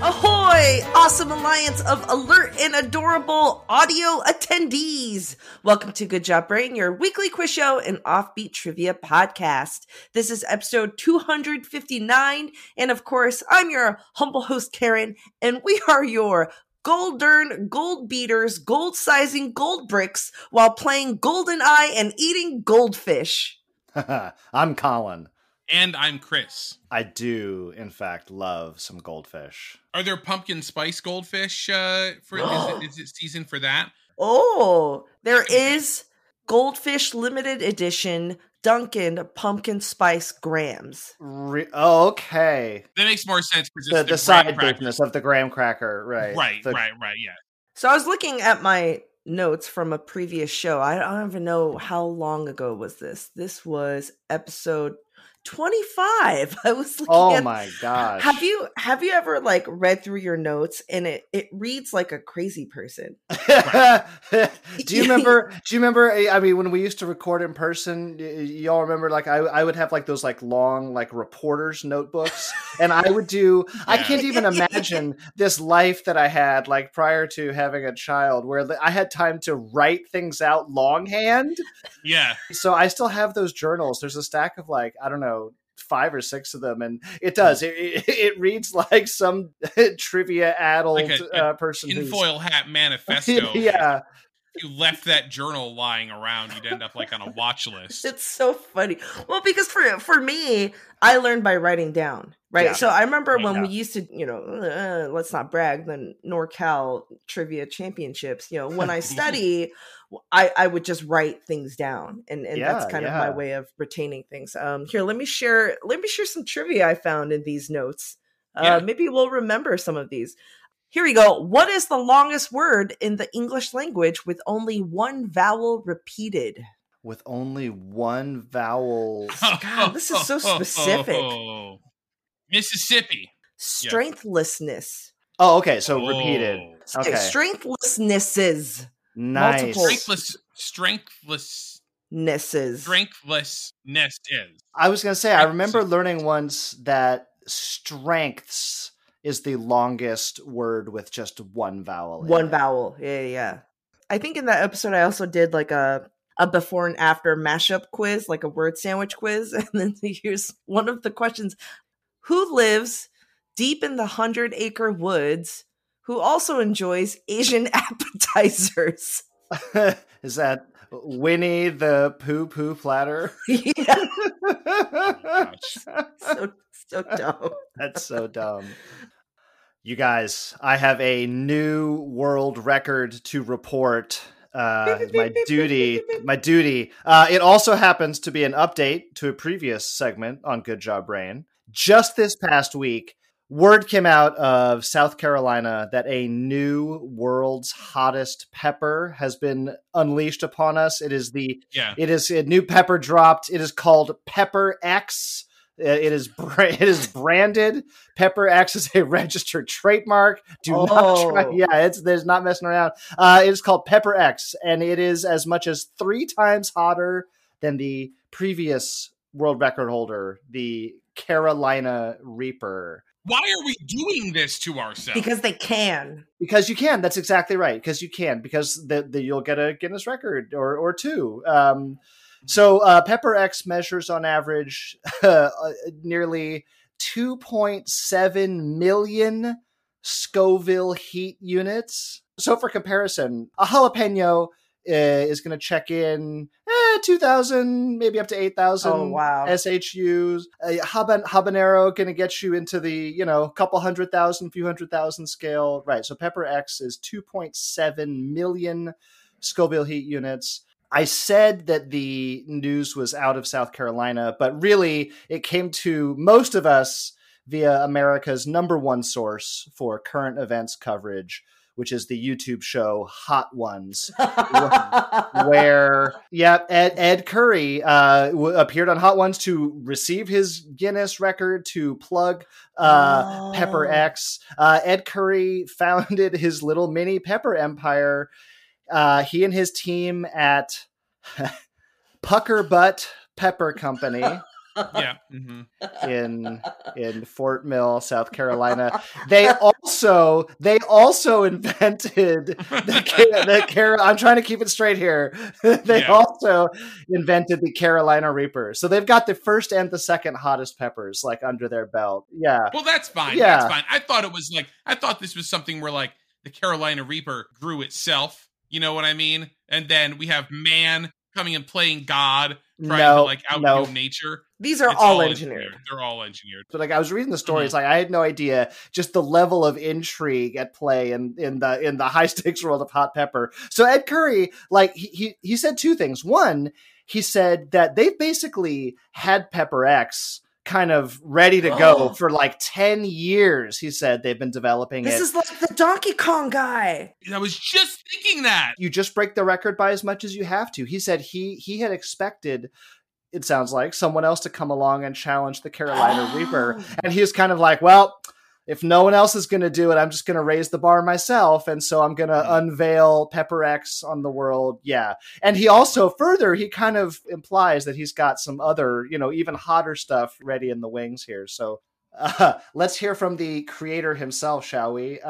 Ahoy, awesome alliance of alert and adorable audio attendees. Welcome to Good Job Brain, your weekly quiz show and offbeat trivia podcast. This is episode 259, and of course, I'm your humble host, Karen, and we are your gold-earn, gold beaters, gold sizing, gold bricks while playing Golden Eye and eating goldfish. I'm Colin. And I'm Chris. I do, in fact, love some goldfish. Are there pumpkin spice goldfish? Is it season for that? Oh, there is goldfish limited edition Dunkin' pumpkin spice grams. Okay, that makes more sense because the side business of the graham cracker, right? Right. Yeah. So I was looking at my notes from a previous show. I don't even know how long ago was this. This was episode 25. I was looking at, oh my gosh. Have you ever like read through your notes and it reads like a crazy person? Do you remember I mean, when we used to record in person, y'all remember, like I would have like those like long like reporters notebooks, and I would do I can't even imagine this life that I had like prior to having a child where I had time to write things out longhand. Yeah. So I still have those journals. There's a stack of like, I don't know, 5 or 6 of them, and it does. It reads like some trivia-addled like person. Tinfoil hat manifesto. Yeah. If you left that journal lying around, you'd end up like on a watch list. It's so funny. Well, because for me, I learned by writing down. Right. Yeah. So I remember when we used to, let's not brag, the NorCal trivia championships, when I study, I would just write things down. And that's kind of my way of retaining things. Here, let me share some trivia I found in these notes. Maybe we'll remember some of these. Here we go. What is the longest word in the English language with only one vowel repeated? With only one vowel. God, this is so specific. Mississippi. Strengthlessness. Oh, okay. So repeated. Okay. Strengthlessnesses. Nice. Multiple. Strengthlessnesses. Strengthlessnesses. I was going to say, I remember learning once that strengths is the longest word with just one vowel. One vowel. Yeah. I think in that episode, I also did like a before and after mashup quiz, like a word sandwich quiz. And then here's one of the questions. Who lives deep in the 100-acre woods, who also enjoys Asian appetizers? Is that Winnie the Pooh platter? Yeah. Oh so dumb. That's so dumb. You guys, I have a new world record to report. My duty. It also happens to be an update to a previous segment on Good Job Brain. Just this past week, word came out of South Carolina that a new world's hottest pepper has been unleashed upon us. It is a new pepper dropped. It is called Pepper X. It is branded. Pepper X is a registered trademark. Do not try. Yeah, there's not messing around. It is called Pepper X, and it is as much as 3 times hotter than the previous world record holder, the Carolina Reaper. Why are we doing this to ourselves? Because they can. Because you can. That's exactly right. Because you can. Because you'll get a Guinness record or two. So Pepper X measures on average nearly 2.7 million Scoville heat units. So for comparison, a jalapeno is going to check in 2,000, maybe up to 8,000. Oh, wow. SHUs. A habanero going to get you into the, couple hundred thousand, few hundred thousand scale. Right. So Pepper X is 2.7 million Scoville heat units. I said that the news was out of South Carolina, but really it came to most of us via America's number one source for current events coverage, which is the YouTube show Hot Ones, where Ed Curry appeared on Hot Ones to receive his Guinness record, to plug Pepper X. Ed Curry founded his little mini pepper empire. He and his team at Pucker Butt Pepper Company. Yeah. Mm-hmm. In Fort Mill, South Carolina. They also invented I'm trying to keep it straight here. They also invented the Carolina Reaper. So they've got the first and the second hottest peppers like under their belt. Yeah. Well, that's fine. Yeah. That's fine. I thought this was something where like the Carolina Reaper grew itself. You know what I mean? And then we have man coming and playing God, trying to outdo nature. These are all engineered. They're all engineered. But like I was reading the stories, mm-hmm. like I had no idea just the level of intrigue at play in the high stakes world of hot pepper. So Ed Curry, like he said two things. One, he said that they basically had Pepper X kind of ready to go for like 10 years. He said they've been developing it. This is like the Donkey Kong guy. I was just thinking that. You just break the record by as much as you have to. He said he had expected, it sounds like, someone else to come along and challenge the Carolina Reaper. And he was kind of like, well, if no one else is going to do it, I'm just going to raise the bar myself. And so I'm going to unveil Pepper X on the world. Yeah. And he also further, he kind of implies that he's got some other, you know, even hotter stuff ready in the wings here. So let's hear from the creator himself, shall we?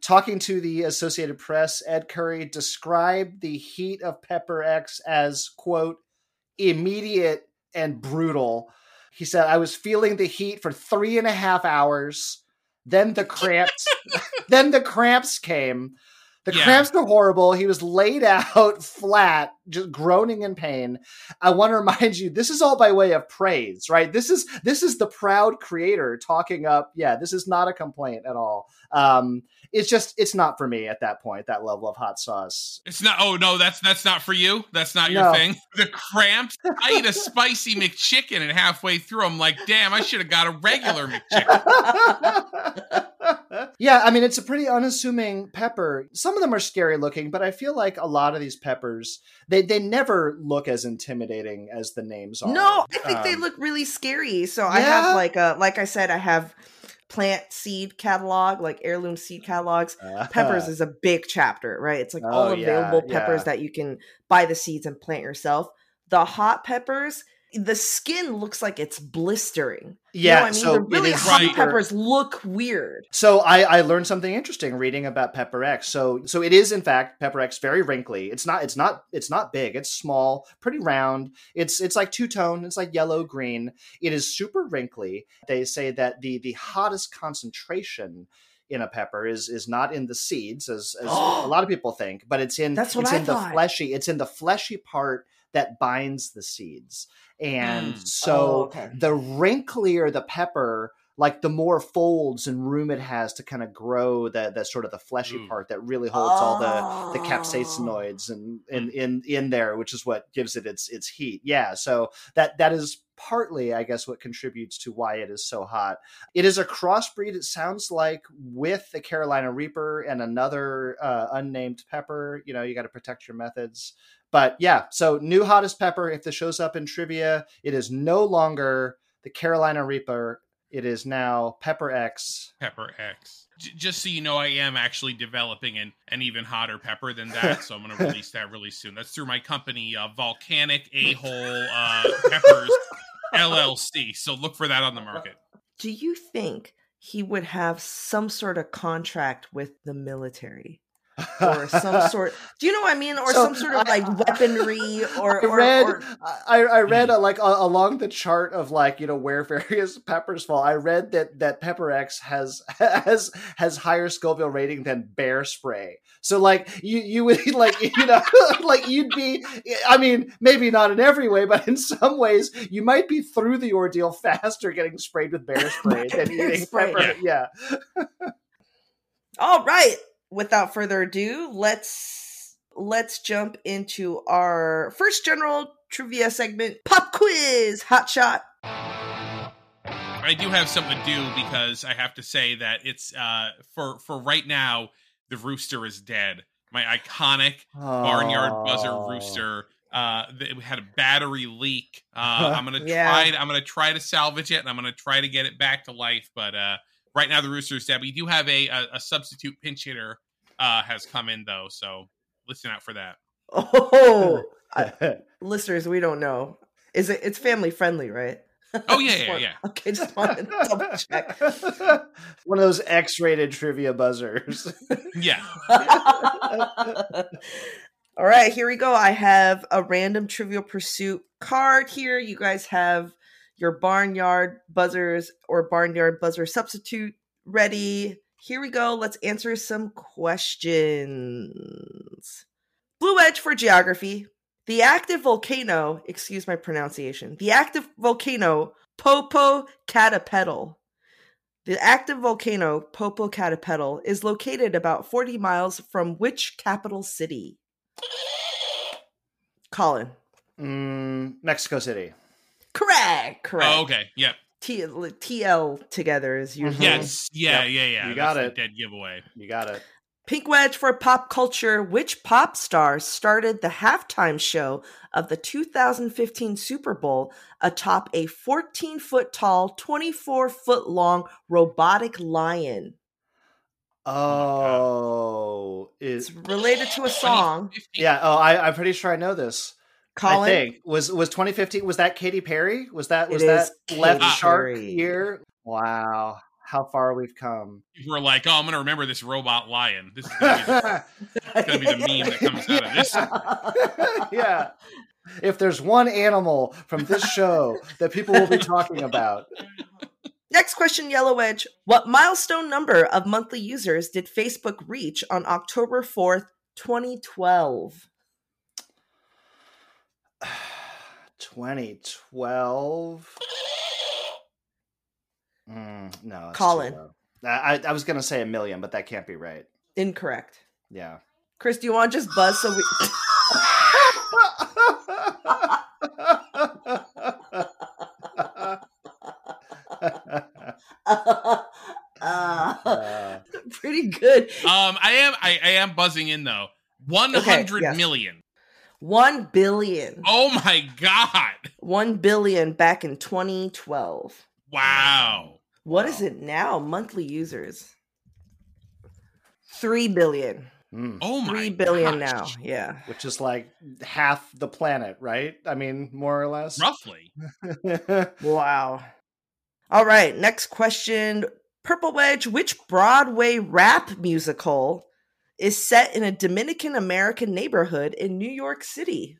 Talking to the Associated Press, Ed Curry described the heat of Pepper X as, quote, immediate and brutal. He said, I was feeling the heat for 3.5 hours. Then the cramps came. The cramps were horrible. He was laid out flat, just groaning in pain. I want to remind you, this is all by way of praise, right? This is the proud creator talking up. Yeah, this is not a complaint at all. It's not for me at that point, that level of hot sauce. It's not, oh no, that's not for you. That's not your thing. The cramps. I eat a spicy McChicken and halfway through I'm like, damn, I should have got a regular McChicken. Yeah, I mean, it's a pretty unassuming pepper. Some of them are scary looking, but I feel like a lot of these peppers, they never look as intimidating as the names are. No, I think they look really scary. So I have I have plant seed catalog, like heirloom seed catalogs. Peppers is a big chapter, right? It's like all available peppers that you can buy the seeds and plant yourself. The hot peppers, the skin looks like it's blistering. Yeah, you know what I mean? So the really hot peppers look weird. So I learned something interesting reading about Pepper X. So it is in fact Pepper X, very wrinkly. It's not big. It's small, pretty round. It's like two tone. It's like yellow green. It is super wrinkly. They say that the hottest concentration in a pepper is not in the seeds as a lot of people think, but it's in the fleshy part that binds the seeds. And the wrinklier the pepper, like the more folds and room it has to kind of grow that sort of the fleshy part that really holds all the capsaicinoids in there, which is what gives it its heat. Yeah. So that is partly, I guess, what contributes to why it is so hot. It is a crossbreed, it sounds like, with the Carolina Reaper and another unnamed pepper. You know, you got to protect your methods. But yeah, so new hottest pepper, if this shows up in trivia, it is no longer the Carolina Reaper. It is now Pepper X. Pepper X. Just so you know, I am actually developing an even hotter pepper than that, so I'm going to release that really soon. That's through my company, Volcanic A-Hole Peppers LLC. So look for that on the market. Do you think he would have some sort of contract with the military? Or some sort, do you know what I mean? Or so some sort of like weaponry or I read like along the chart of like, you know, where various peppers fall. I read that Pepper X has higher Scoville rating than bear spray. So like you would like, you know, like you'd be, I mean, maybe not in every way, but in some ways you might be through the ordeal faster getting sprayed with bear spray than eating pepper. Yeah. All right. Without further ado, let's jump into our first general trivia segment, Pop Quiz Hot Shot. I do have something to do because I have to say that it's for right now, The rooster is dead. My iconic barnyard buzzer rooster. It had a battery leak. I'm gonna try to salvage it, and I'm gonna try to get it back to life. But right now, the rooster is dead. We do have a substitute pinch hitter has come in though, so listen out for that. Oh, listeners, we don't know. It's family friendly, right? Oh yeah. Okay, just want to double check. One of those X-rated trivia buzzers. Yeah. All right, here we go. I have a random Trivial Pursuit card here. You guys have your barnyard buzzers or barnyard buzzer substitute ready. Here we go. Let's answer some questions. Blue Edge for geography. The active volcano, excuse my pronunciation, the active volcano Popocatapetl. The active volcano Popocatapetl is located about 40 miles from which capital city? Colin. Mexico City. Correct. Oh, okay. Yep. TL together is usually. Yes. Yeah. You got it. Dead giveaway. You got it. Pink Wedge for pop culture. Which pop star started the halftime show of the 2015 Super Bowl atop a 14-foot tall, 24-foot long robotic lion? Oh, it's related to a song. Yeah. Oh, I'm pretty sure I know this. Colin, I think was 2015. Was that Katy Perry? Was that Left Shark year? Wow, how far we've come. You were like, oh, I'm going to remember this robot lion. This is going to be the meme that comes out of this. Yeah. If there's one animal from this show that people will be talking about. Next question, Yellow Edge. What milestone number of monthly users did Facebook reach on October 4th, 2012? 2012? No. Colin. I was going to say 1 million, but that can't be right. Incorrect. Yeah. Chris, do you want to just buzz so we... Pretty good. I am buzzing in though. 100 okay, yes. million. 1 billion. Oh my God. 1 billion back in 2012. Wow. What is it now? Monthly users. 3 billion. Oh my 3 billion gosh. Now. Yeah. Which is like half the planet, right? I mean, more or less. Roughly. Wow. All right. Next question. Purple Wedge, which Broadway rap musical is set in a Dominican-American neighborhood in New York City?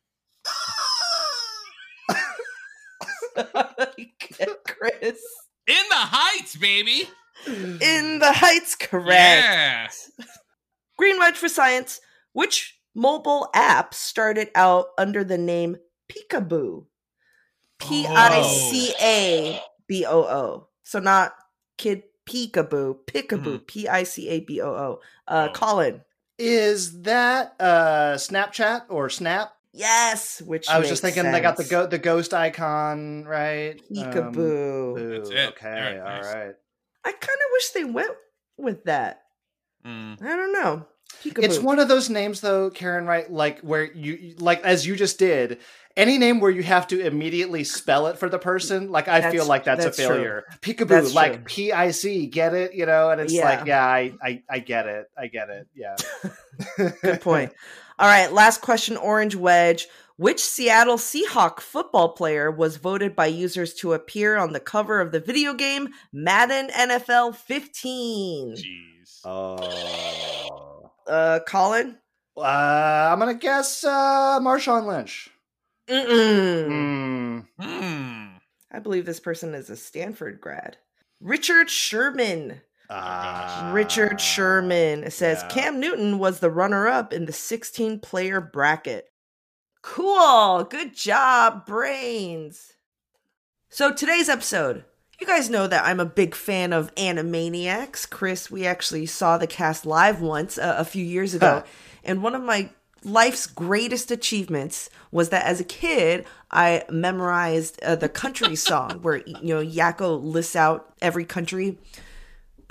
Chris. In the Heights, baby! In the Heights, correct. Yeah. Green Wedge for science, which mobile app started out under the name Peekaboo? P-I-C-A-B-O-O. So not Kid Peekaboo, P-I-C-A-B-O-O. Colin. Is that Snapchat or Snap? Yes, which I was just thinking sense. They got the ghost icon, right? Peekaboo. That's it. Okay, all right. I kind of wish they went with that. I don't know. Peekaboo. It's one of those names though, Karen, right? Like where you like as you just did, any name where you have to immediately spell it for the person, like I feel like that's a failure. True. Peekaboo, that's like true. P-I-C, get it, you know, and it's like, yeah, I get it. I get it. Yeah. Good point. All right, last question, Orange Wedge. Which Seattle Seahawks football player was voted by users to appear on the cover of the video game Madden NFL 15? Jeez. Oh. Colin? I'm going to guess Marshawn Lynch. I believe this person is a Stanford grad. Richard Sherman. Richard Sherman says Cam Newton was the runner-up in the 16-player bracket. Cool. Good job, brains. So today's episode... You guys know that I'm a big fan of Animaniacs. Chris, we actually saw the cast live once a few years ago. And one of my life's greatest achievements was that as a kid, I memorized the country song where, you know, Yakko lists out every country.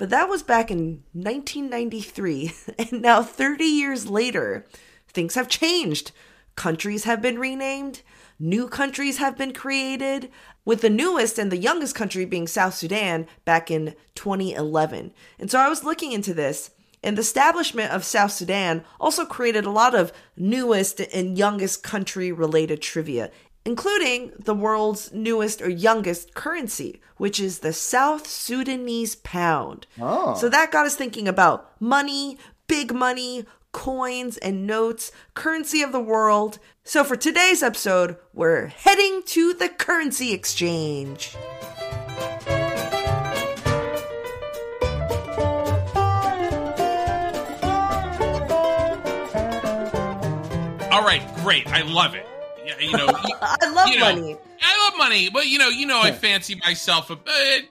But that was back in 1993, and now 30 years later, things have changed. Countries have been renamed, new countries have been created, with the newest and the youngest country being South Sudan back in 2011. And so I was looking into this, and the establishment of South Sudan also created a lot of newest and youngest country-related trivia, including the world's newest or youngest currency, which is the South Sudanese pound. Oh. So that got us thinking about money, big money, coins and notes, currency of the world. So for today's episode, we're heading to the currency exchange. All right, great. I love it. You know, I love money. I love money, but you know, I fancy myself a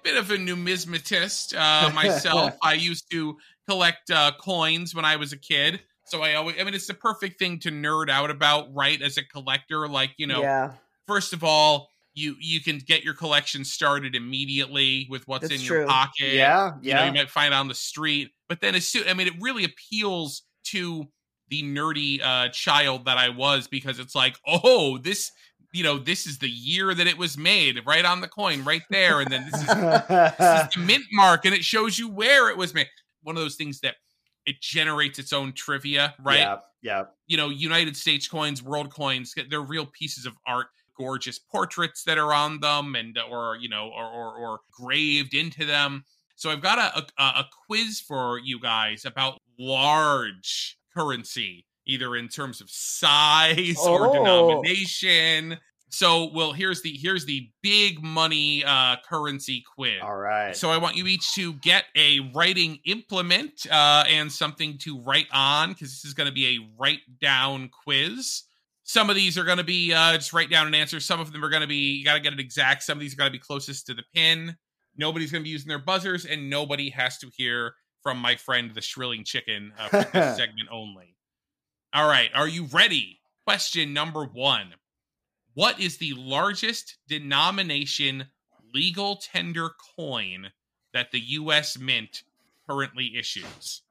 bit of a numismatist. Myself, I used to collect coins when I was a kid. So I mean, it's the perfect thing to nerd out about, right? As a collector, like, you know, First of all, you can get your collection started immediately with what's That's in true. Your pocket. Yeah. You know, you might find it on the street, but then it really appeals to the nerdy child that I was, because it's like, oh, this, you know, this is the year that it was made, right on the coin, right there. And then this is, this is the mint mark, and it shows you where it was made. One of those things that it generates its own trivia, right? Yeah. You know, United States coins, world coins, they're real pieces of art, gorgeous portraits that are on them or engraved into them. So I've got a quiz for you guys about large currency, either in terms of size or denomination. So, well, here's the big money currency quiz. All right. So I want you each to get a writing implement and something to write on, because this is going to be a write-down quiz. Some of these are going to be just write down an answer. Some of them are going to be, you got to get it exact. Some of these are going to be closest to the pin. Nobody's going to be using their buzzers, and nobody has to hear from my friend, the shrilling chicken, for this segment only. All right. Are you ready? Question number one. What is the largest denomination legal tender coin that the U.S. Mint currently issues?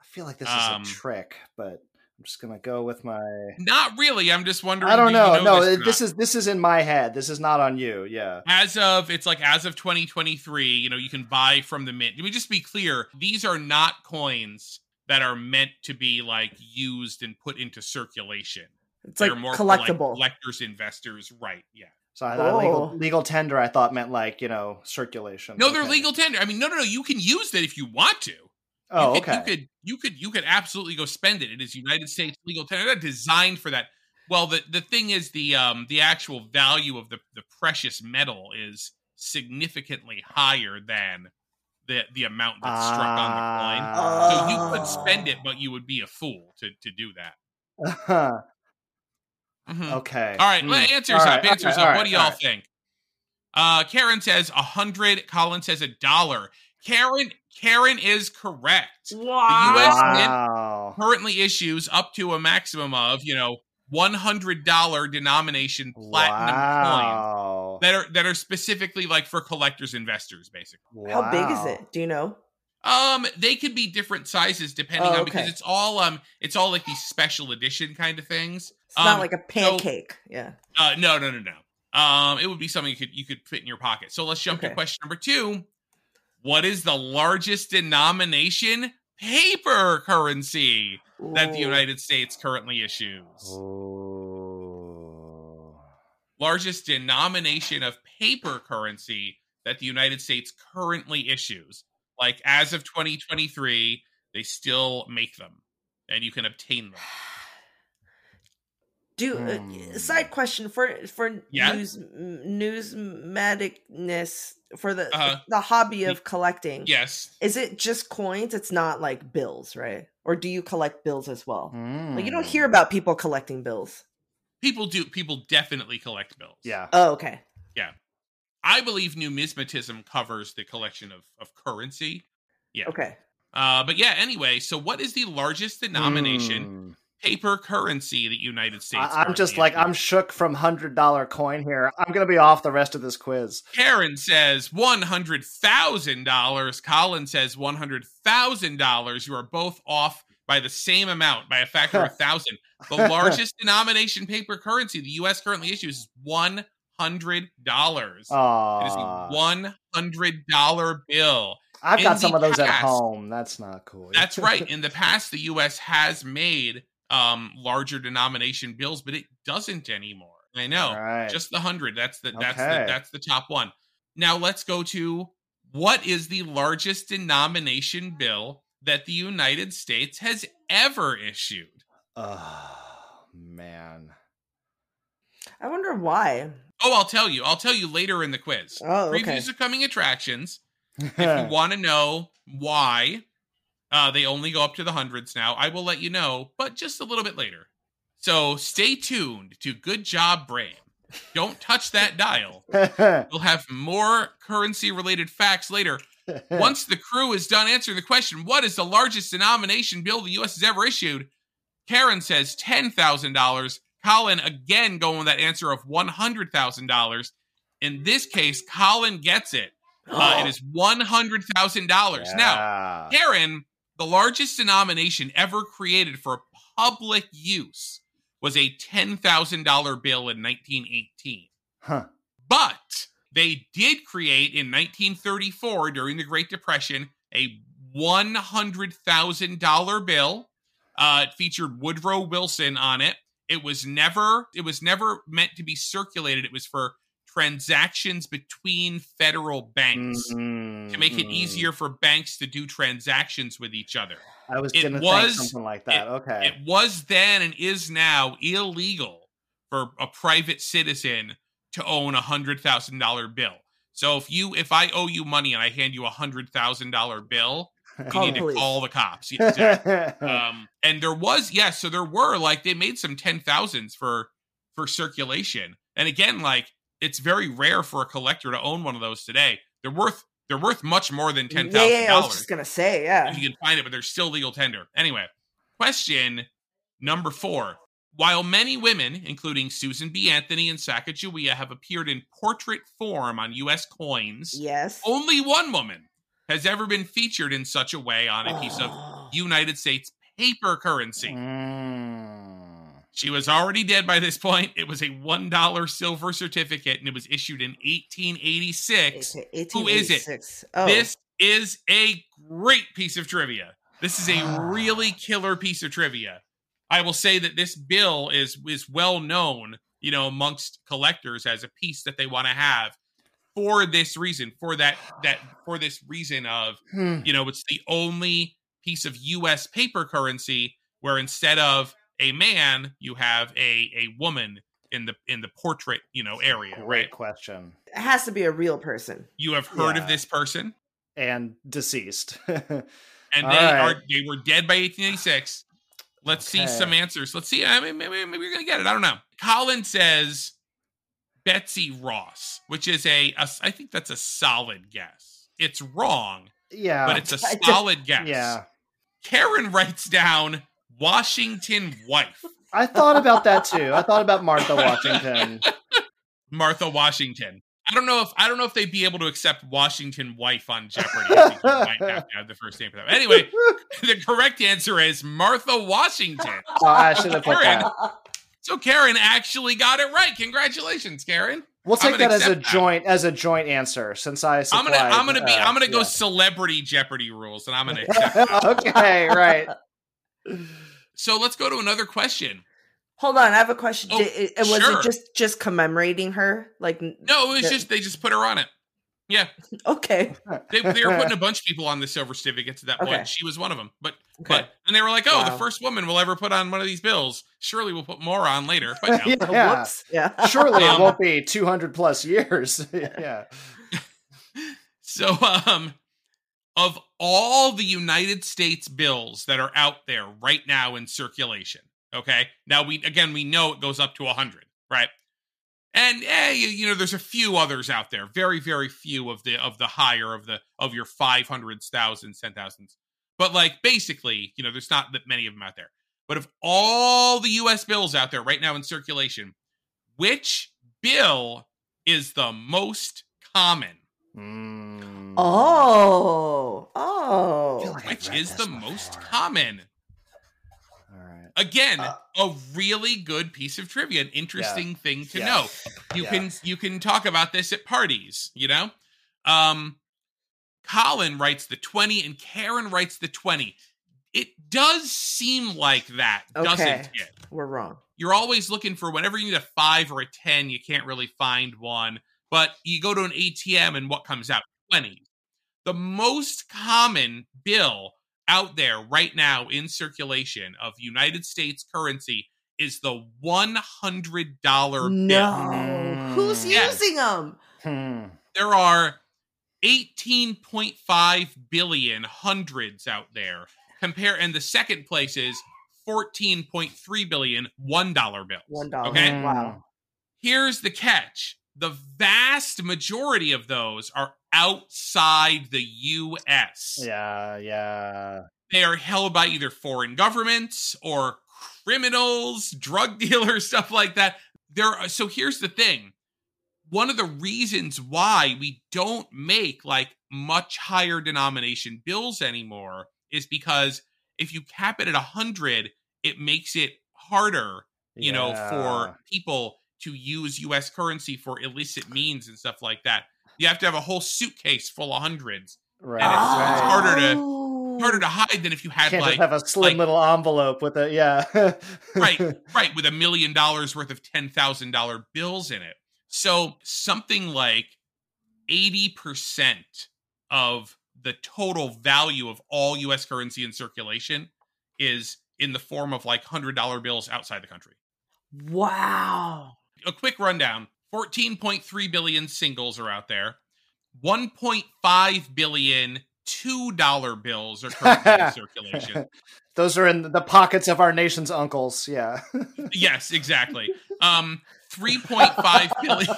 I feel like this is a trick, but I'm just going to go with my... Not really. I'm just wondering. I don't know. This is in my head. This is not on you. Yeah. As of 2023, you know, you can buy from the Mint. Let me just be clear. These are not coins that are meant to be like used and put into circulation. It's like more collectible, like collectors, investors, right? Yeah. So I thought legal tender, I thought meant like, you know, circulation. No, they're legal tender. I mean, no. You can use that if you want to. Oh, you could absolutely go spend it. It is United States legal tender. They're designed for that. Well, the thing is, the actual value of the precious metal is significantly higher than the amount that's struck on the coin. So you could spend it, but you would be a fool to do that. Uh-huh. Mm-hmm. Okay. All right. Mm. Answers up. What do y'all all think? Karen says 100. Colin says $1. Karen is correct. Wow. The U.S. Mint currently issues up to a maximum of, you know, $100 denomination platinum coins that are specifically like for collectors, investors, basically. Wow. How big is it? Do you know? They could be different sizes depending on, because it's all like these special edition kind of things. It's not like a pancake. No. It would be something you could fit in your pocket. So let's jump to question number two. What is the largest denomination paper currency that the United States currently issues? Ooh. Largest denomination of paper currency that the United States currently issues. Like, as of 2023, they still make them, and you can obtain them. Side question for newsmaticness, for the hobby of collecting. Yes. Is it just coins? It's not like bills, right? Or do you collect bills as well? Mm. Like, you don't hear about people collecting bills. People do. People definitely collect bills. Yeah. Oh, okay. Yeah. I believe numismatism covers the collection of currency. Yeah. Okay. But anyway, so what is the largest denomination paper currency the United States. I'm just like, I'm shook from $100 coin here. I'm going to be off the rest of this quiz. Karen says $100,000. Colin says $100,000. You are both off by the same amount, by a factor of 1,000. The largest denomination paper currency the U.S. currently issues is $100. It is a $100 bill. I've got some of those at home. That's not cool. That's right. In the past, the U.S. has made larger denomination bills, but it doesn't anymore. I know. Right. Just the 100. That's the top one. Now let's go to what is the largest denomination bill that the United States has ever issued? Oh, man. I wonder why. Oh, I'll tell you. I'll tell you later in the quiz. Oh, okay. Previews of coming attractions. If you want to know why they only go up to the hundreds now, I will let you know, but just a little bit later. So stay tuned to Good Job Brain. Don't touch that dial. We'll have more currency-related facts later. Once the crew is done answering the question, what is the largest denomination bill the U.S. has ever issued? Karen says $10,000. Colin, again, going with that answer of $100,000. In this case, Colin gets it. It is $100,000. Yeah. Now, Karen, the largest denomination ever created for public use was a $10,000 bill in 1918. Huh. But they did create in 1934, during the Great Depression, a $100,000 bill. It featured Woodrow Wilson on it. It was never meant to be circulated. It was for transactions between federal banks to make it easier for banks to do transactions with each other. I was going to think something like that. Okay. It was then and is now illegal for a private citizen to own a $100,000 bill. So if I owe you money and I hand you a $100,000 bill, you need to call the cops. Yeah, exactly. And there was, so there were, like, they made some 10,000s for circulation. And again, like, it's very rare for a collector to own one of those today. They're worth much more than $10,000. Yeah, I was just going to say, yeah. You can find it, but they're still legal tender. Anyway, question number 4. While many women, including Susan B. Anthony and Sacagawea, have appeared in portrait form on U.S. coins, only one woman has ever been featured in such a way on a piece of United States paper currency. She was already dead by this point. It was a $1 silver certificate, and it was issued in 1886. Who is it? Oh. This is a great piece of trivia. This is a really killer piece of trivia. I will say that this bill is well known, you know, amongst collectors as a piece that they want to have for this reason, you know, it's the only piece of U.S. paper currency where instead of a man, you have a woman in the portrait, you know, area. Great question. It has to be a real person. You have heard of this person, and deceased, and they were dead by 1886. Let's see some answers. Let's see. I mean, maybe you're gonna get it. I don't know. Colin says Betsy Ross, which is I think that's a solid guess. It's wrong. Yeah, but it's a solid guess. Yeah. Karen writes down Washington wife. I thought about that too. I thought about Martha Washington. Martha Washington. I don't know if they'd be able to accept Washington wife on Jeopardy. I think you might have to have the first name for that. But anyway, the correct answer is Martha Washington. Oh, I should have put that. So Karen actually got it right. Congratulations, Karen. We'll take that as a joint answer, since I supplied. I'm gonna go celebrity Jeopardy rules, and I'm gonna accept that. Okay, right. So let's go to another question. Hold on, I have a question. Was it just commemorating her? Like, no, it was just they just put her on it. Yeah. Okay. They were putting a bunch of people on the silver certificates at that point. She was one of them. But and they were like, the first woman we'll ever put on one of these bills. Surely we'll put more on later. But no. Yeah. Surely it won't be 200 plus years. Yeah. So of all the United States bills that are out there right now in circulation, okay? Now, we know it goes up to 100, right? And you know, there's a few others out there, very, very few of your 500s, 1,000s, 10,000s. But like, basically, you know, there's not that many of them out there. But of all the U.S. bills out there right now in circulation, which bill is the most common? Which is the most common? All right. Again, a really good piece of trivia, an interesting thing to know. You can talk about this at parties, you know? Colin writes the 20 and Karen writes the 20. It does seem like that, doesn't it? We're wrong. You're always looking for, whenever you need a 5 or a 10, you can't really find one. But you go to an ATM and what comes out? 20. The most common bill out there right now in circulation of United States currency is the $100 bill. No. Who's using them? There are 18.5 billion hundreds out there. And the second place is 14.3 billion $1 bills. Okay? Wow. Here's the catch. The vast majority of those are outside the U.S. Yeah. They are held by either foreign governments or criminals, drug dealers, stuff like that. So here's the thing. One of the reasons why we don't make like much higher denomination bills anymore is because if you cap it at 100, it makes it harder, you know, for people to use U.S. currency for illicit means and stuff like that. You have to have a whole suitcase full of hundreds. Right. And it's harder to hide than if you had have a slim little envelope with a, right. With $1 million worth of $10,000 bills in it. So something like 80% of the total value of all U.S. currency in circulation is in the form of like $100 bills outside the country. Wow. A quick rundown. 14.3 billion singles are out there. 1.5 billion $2 bills are currently in circulation. Those are in the pockets of our nation's uncles. Yeah. Yes, exactly. 3.5 billion.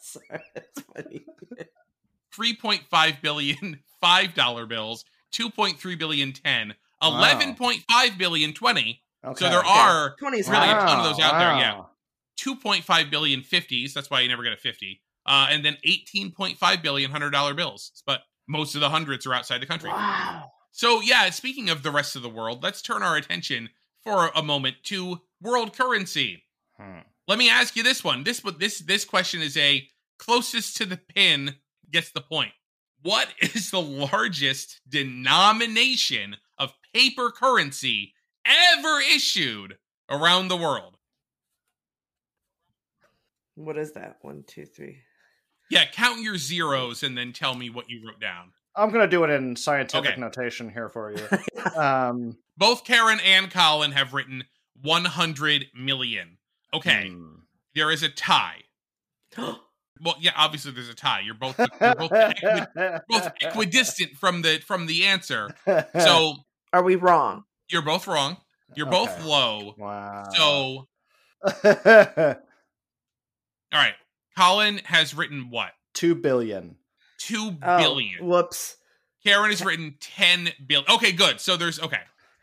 Sorry, that's funny. 3.5 billion $5 bills. 2.3 billion 10. 11.5 billion 20. Okay, so there are really a ton of those out there. Yeah. 2.5 billion 50s. That's why you never get a 50. And then 18.5 billion $100 bills. But most of the hundreds are outside the country. Wow. So yeah, speaking of the rest of the world, let's turn our attention for a moment to world currency. Let me ask you this one. This question is a closest to the pin gets the point. What is the largest denomination of paper currency ever issued around the world? What is that? 1, 2, 3. Yeah, count your zeros and then tell me what you wrote down. I'm going to do it in scientific notation here for you. Both Karen and Colin have written 100 million. Okay, there is a tie. Well, yeah, obviously there's a tie. You're both equidistant from the answer. So are we wrong? You're both wrong. You're both low. Wow. So, all right. Colin has written what? 2 billion. 2 billion. Whoops. Karen has written 10 billion. Okay, good. So there's,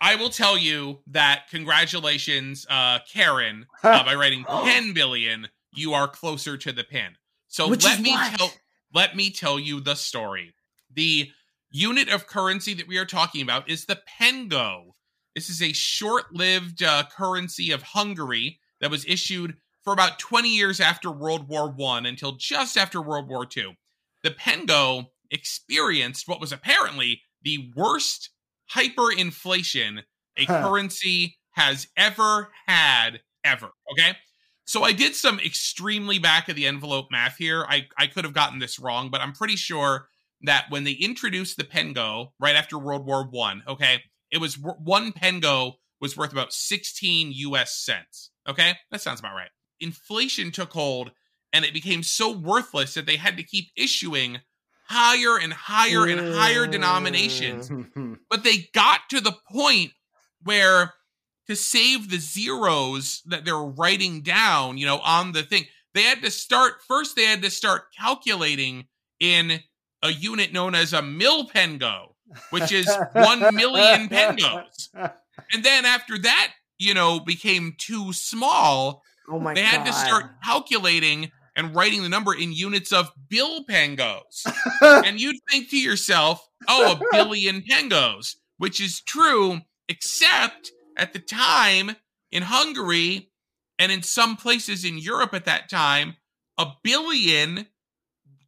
I will tell you that congratulations, Karen, by writing 10 billion, you are closer to the pin. So let me tell you the story. The unit of currency that we are talking about is the pengo. This is a short-lived currency of Hungary that was issued for about 20 years after World War I until just after World War II. The pengo experienced what was apparently the worst hyperinflation a currency has ever had, ever. Okay? So I did some extremely back-of-the-envelope math here. I could have gotten this wrong, but I'm pretty sure that when they introduced the pengo right after World War I, it was one pengo was worth about 16 U.S. cents. Okay, that sounds about right. Inflation took hold, and it became so worthless that they had to keep issuing higher and higher and higher denominations. But they got to the point where to save the zeros that they're writing down, on the thing, they had to start calculating in a unit known as a milpengo, which is 1 million pengos. And then after that, you know, became too small. Oh my God. They had to start calculating and writing the number in units of bill pangos. And you'd think to yourself, oh, a billion pangos, which is true, except at the time in Hungary and in some places in Europe at that time, a billion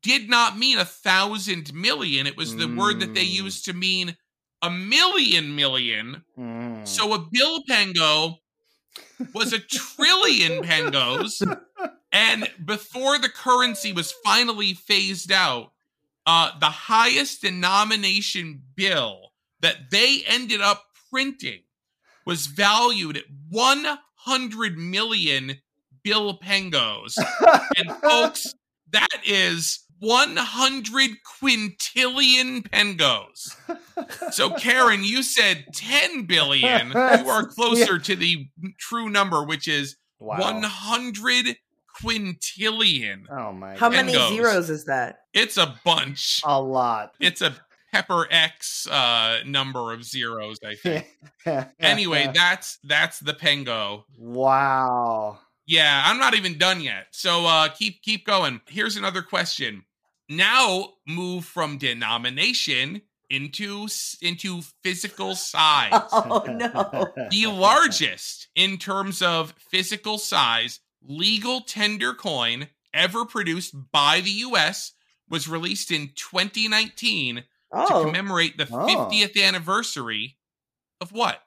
did not mean 1,000 million. It was the word that they used to mean 1,000,000,000. So a bill pango was 1,000,000,000,000 pangos. And before the currency was finally phased out, the highest denomination bill that they ended up printing was valued at 100 million bill pangos. And folks, that is 100 quintillion pangos. So, Karen, you said 10 billion. You are closer to the true number, which is 100 quintillion. Oh, my God. How many zeros is that? It's a bunch. A lot. It's a Pepper X number of zeros, I think. Anyway, that's the pango. Wow. Yeah, I'm not even done yet. So keep going. Here's another question. Now move from denomination into physical size. Oh, no. The largest, in terms of physical size, legal tender coin ever produced by the U.S. was released in 2019 to commemorate the 50th anniversary of what?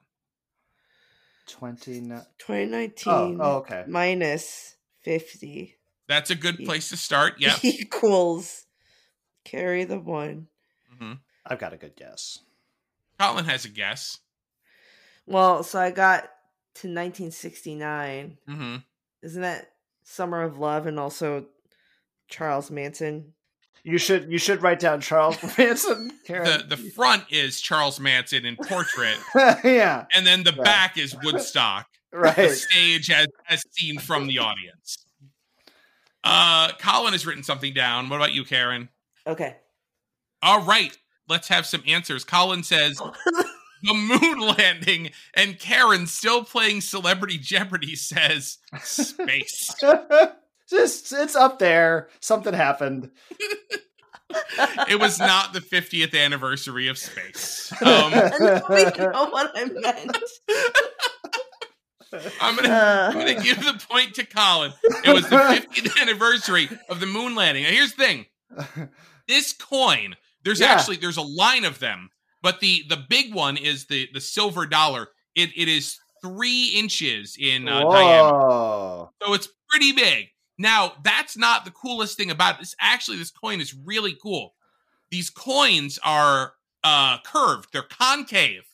2019 minus 50. That's a good place to start. Yeah. Equals carry the one. Mm-hmm. I've got a good guess. Colin has a guess. Well, so I got to 1969. Mm-hmm. Isn't that Summer of Love and also Charles Manson? You should write down Charles Manson. The front is Charles Manson in portrait. Yeah. And then the back is Woodstock. Right. The stage as seen from the audience. Colin has written something down. What about you, Karen? Okay. All right. Let's have some answers. Colin says the moon landing, and Karen, still playing Celebrity Jeopardy, says space. Just, it's up there. Something happened. It was not the 50th anniversary of space. Nobody know what I meant. I'm gonna give the point to Colin. It was the 50th anniversary of the moon landing. Now, here's the thing. This coin, there's a line of them, but the big one is the silver dollar. It is 3 inches in diameter, so it's pretty big. Now, that's not the coolest thing about this. Actually, this coin is really cool. These coins are curved. They're concave.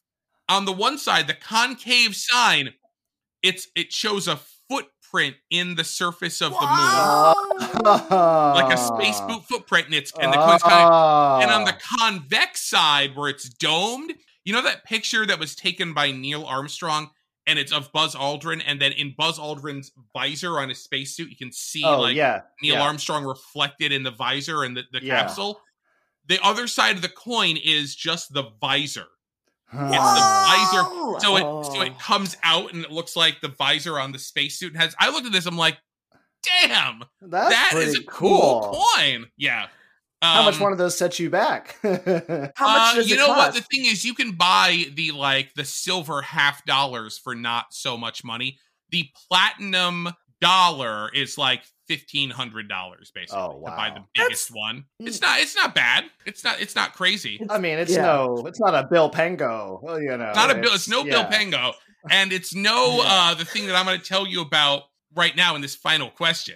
On the one side, the concave sign, it shows a footprint in the surface of the moon. Like a space boot footprint, and the coin's concave. And on the convex side, where it's domed, you know that picture that was taken by Neil Armstrong? And it's of Buzz Aldrin, and then in Buzz Aldrin's visor on his spacesuit, you can see Neil Armstrong reflected in the visor and the capsule. The other side of the coin is just the visor. It's the visor, so it comes out and it looks like the visor on the spacesuit has. I looked at this, I'm like, damn, that is a cool coin. Yeah. How much one of those sets you back? How much does it cost? You know what? The thing is, you can buy the silver $50 for not so much money. The platinum dollar is like $1,500 basically to buy the biggest one. It's not bad. It's not crazy. I mean, it's not a bill pango. Well, you know, it's no bill pango, and it's no the thing that I'm going to tell you about right now in this final question.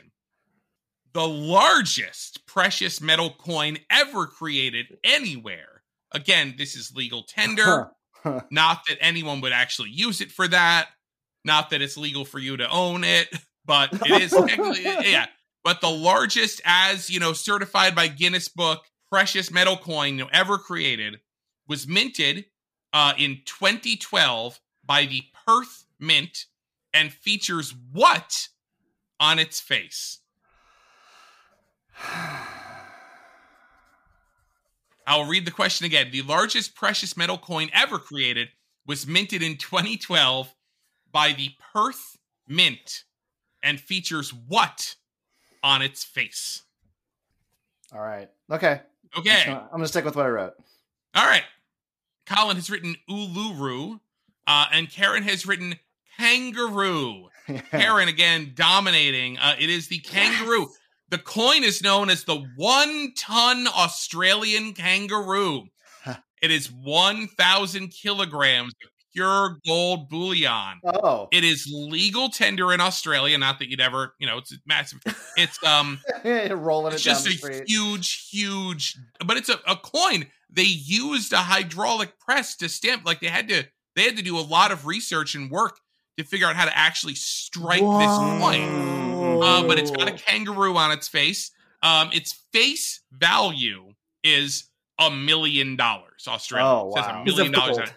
The largest precious metal coin ever created anywhere. Again, this is legal tender. Not that anyone would actually use it for that. Not that it's legal for you to own it, but it is technically, But the largest, as you know, certified by Guinness Book, precious metal coin ever created was minted in 2012 by the Perth Mint and features what on its face? I'll read the question again. The largest precious metal coin ever created was minted in 2012 by the Perth Mint and features what on its face? All right. Okay. I'm going to stick with what I wrote. All right. Colin has written Uluru, and Karen has written kangaroo. Yeah. Karen, again, dominating. It is the kangaroo. Yes. The coin is known as the 1-ton Australian kangaroo. It is 1,000 kilograms of pure gold bullion. Oh. It is legal tender in Australia. Not that you'd ever, it's massive. It's rolling it's it just down the street. huge, but it's a coin. They used a hydraulic press to stamp. Like they had to do a lot of research and work to figure out how to actually strike this coin. But it's got a kangaroo on its face. Its face value is $1 million Australia. Oh, wow. It says $1 million on it.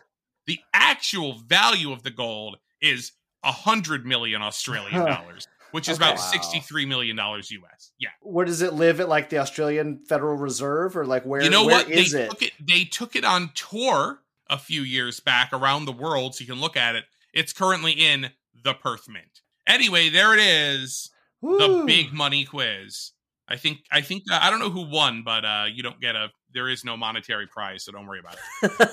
The actual value of the gold is $100 million Australian dollars, which is about $63 million US. Yeah. Where does it live at, like the Australian Federal Reserve, or like where? You know where what? Is they it? Took it? They took it on tour a few years back around the world, so you can look at it. It's currently in the Perth Mint. Anyway, there it is. Woo. The big money quiz. I think I don't know who won, but you don't get a. There is no monetary prize, so don't worry about it.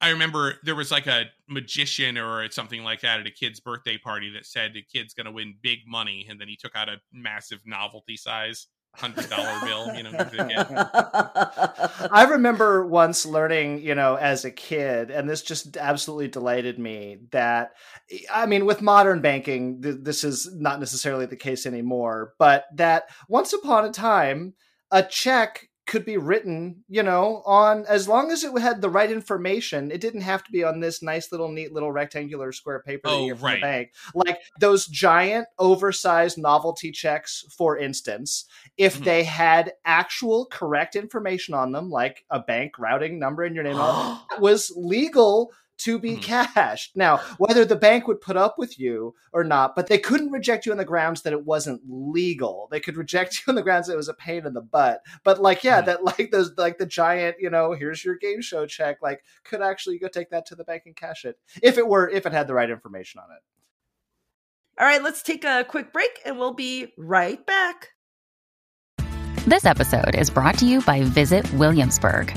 I remember there was like a magician or something like that at a kid's birthday party that said the kid's going to win big money. And then he took out a massive novelty size $100 bill. I remember once learning, as a kid, and this just absolutely delighted me, that, with modern banking, this is not necessarily the case anymore, but that once upon a time, a check could be written, on, as long as it had the right information, it didn't have to be on this nice little neat little rectangular square paper from the bank. Like those giant oversized novelty checks, for instance, if they had actual correct information on them, like a bank routing number and your name, it was legal to be cashed. Now, whether the bank would put up with you or not, but they couldn't reject you on the grounds that it wasn't legal. They could reject you on the grounds that it was a pain in the butt. But that those the giant, here's your game show check, like could actually go take that to the bank and cash it if it had the right information on it. All right, let's take a quick break and we'll be right back. This episode is brought to you by Visit Williamsburg.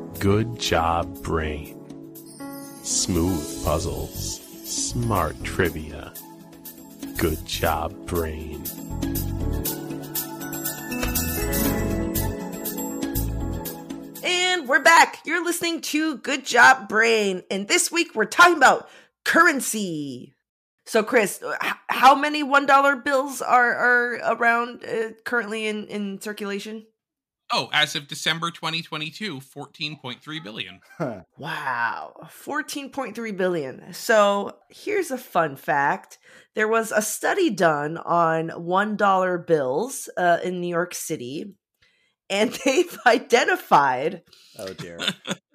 Good Job Brain. Smooth puzzles. Smart trivia. Good Job Brain. And we're back. You're listening to Good Job Brain. And this week we're talking about currency. So Chris, how many $1 bills are around currently in circulation? Oh, as of December 2022, 14.3 billion. Huh. Wow, 14.3 billion. So here's a fun fact. There was a study done on $1 bills in New York City, and they've identified... Oh, dear.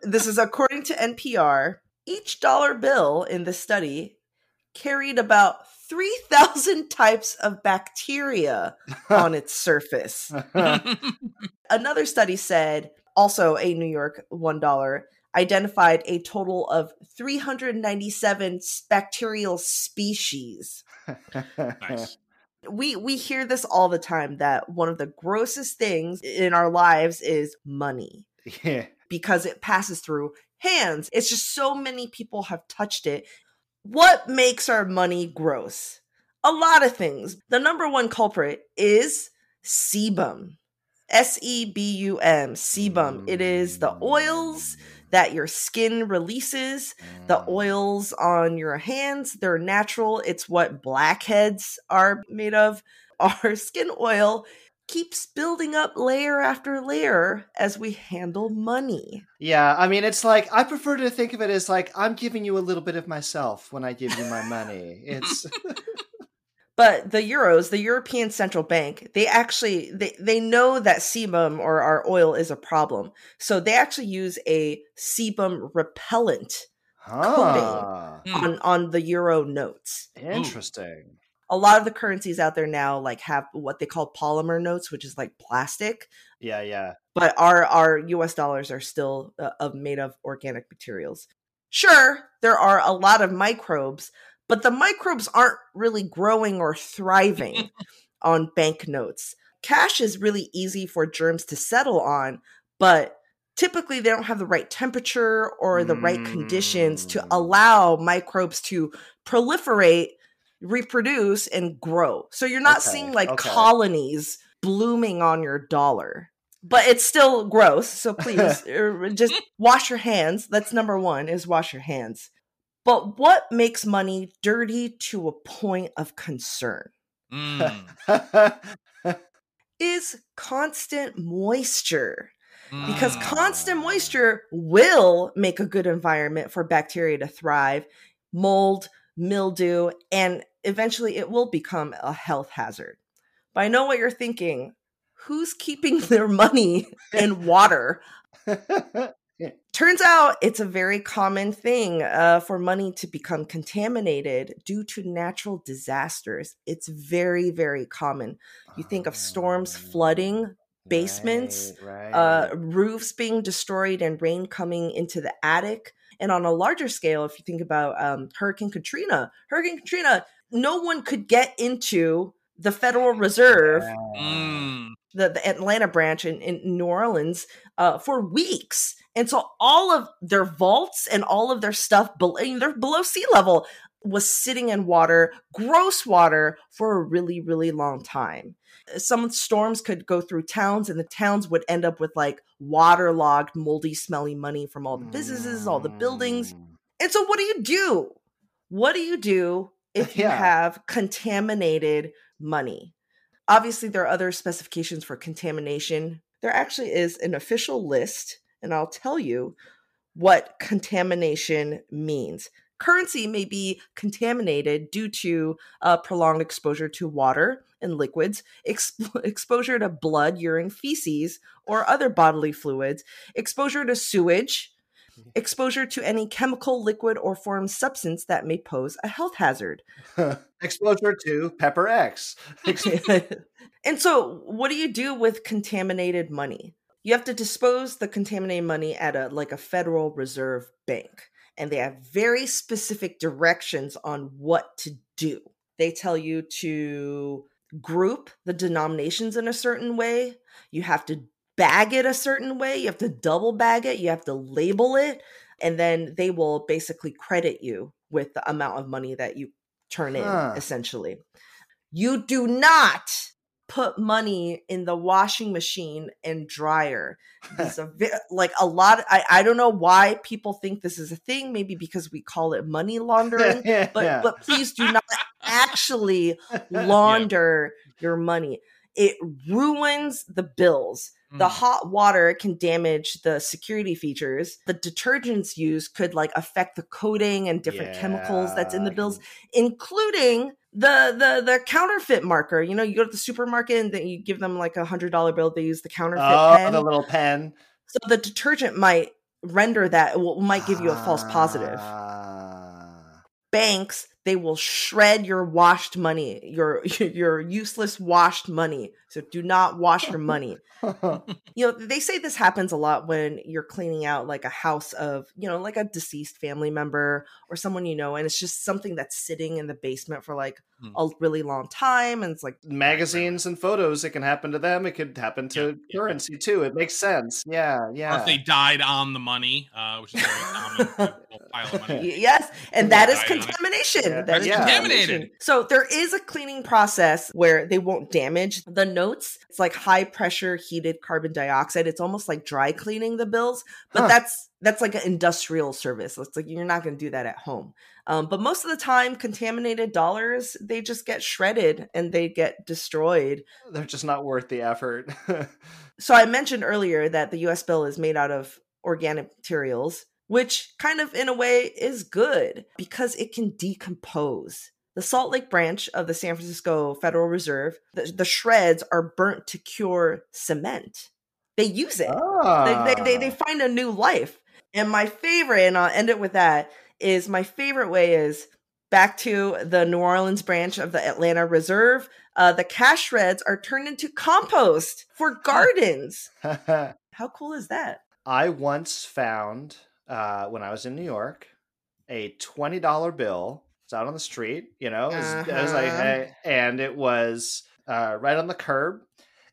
This is according to NPR. Each dollar bill in the study carried about 3,000 types of bacteria on its surface. Another study said, also a New York $1, identified a total of 397 bacterial species. Nice. We hear this all the time, that one of the grossest things in our lives is money. Yeah. Because it passes through hands. It's just so many people have touched it. What makes our money gross? A lot of things. The number one culprit is sebum. S-E-B-U-M, sebum. It is the oils that your skin releases, the oils on your hands. They're natural. It's what blackheads are made of. Our skin oil keeps building up layer after layer as we handle money. Yeah, I mean, it's like, I prefer to think of it as like, I'm giving you a little bit of myself when I give you my money. It's... But the euros, the European Central Bank, they actually, they know that sebum or our oil is a problem. So they actually use a sebum repellent coating on the euro notes. Interesting. A lot of the currencies out there now like have what they call polymer notes, which is like plastic. Yeah, yeah. But our US dollars are still made of organic materials. Sure, there are a lot of microbes, but the microbes aren't really growing or thriving on banknotes. Cash is really easy for germs to settle on, but typically they don't have the right temperature or the right conditions to allow microbes to proliferate, reproduce, and grow. So you're not seeing like colonies blooming on your dollar. But it's still gross, so please just wash your hands. That's number one, is wash your hands. But what makes money dirty to a point of concern is constant moisture. Because constant moisture will make a good environment for bacteria to thrive, mold, mildew, and eventually it will become a health hazard. But I know what you're thinking. Who's keeping their money in water? Yeah. Turns out it's a very common thing for money to become contaminated due to natural disasters. It's very, very common. You think of storms flooding basements, roofs being destroyed, and rain coming into the attic. And on a larger scale, if you think about Hurricane Katrina, no one could get into the Federal Reserve, the Atlanta branch in New Orleans, for weeks. And so all of their vaults and all of their stuff below sea level was sitting in water, gross water, for a really, really long time. Some storms could go through towns, and the towns would end up with like waterlogged, moldy, smelly money from all the businesses, all the buildings. And so what do you do? What do you do if you have contaminated money? Obviously, there are other specifications for contamination. There actually is an official list, and I'll tell you what contamination means. Currency may be contaminated due to prolonged exposure to water and liquids, exposure to blood, urine, feces, or other bodily fluids, exposure to sewage, exposure to any chemical, liquid, or foreign substance that may pose a health hazard. Exposure to Pepper X. And so what do you do with contaminated money? You have to dispose the contaminated money at a Federal Reserve Bank. And they have very specific directions on what to do. They tell you to group the denominations in a certain way. You have to bag it a certain way. You have to double bag it. You have to label it. And then they will basically credit you with the amount of money that you turn in, essentially. You do not put money in the washing machine and dryer. It's I don't know why people think this is a thing. Maybe because we call it money laundering, but please do not actually launder your money. It ruins the bills. The hot water can damage the security features. The detergents used could affect the coating and different chemicals that's in the bills, including the counterfeit marker. You know, you go to the supermarket and then you give them like $100 bill. They use the counterfeit pen. The little pen. So the detergent might render that, might give you a false positive. Banks They will shred your washed money, your useless washed money. So do not wash your money. You know, they say this happens a lot when you're cleaning out like a house of, you know, like a deceased family member or someone, you know, and it's just something that's sitting in the basement for like a really long time. And it's like magazines and photos. It can happen to them. It could happen to currency too. It makes sense. Yeah. Yeah. Unless they died on the money, which is very common. Yes, and that is contamination. Yeah. That is contaminated. So there is a cleaning process where they won't damage the notes. It's like high pressure heated carbon dioxide. It's almost like dry cleaning the bills, but that's like an industrial service. It's like you're not going to do that at home. But most of the time, contaminated dollars, they just get shredded and they get destroyed. They're just not worth the effort. So I mentioned earlier that the U.S. bill is made out of organic materials, which kind of in a way is good because it can decompose. The Salt Lake branch of the San Francisco Federal Reserve, the shreds are burnt to cure cement. They use it. They find a new life. And my favorite, and I'll end it with that, is my favorite way is back to the New Orleans branch of the Atlanta Reserve. The cash shreds are turned into compost for gardens. How cool is that? I once found... when I was in New York, a $20 bill was out on the street, you know, I was like, hey, and it was right on the curb.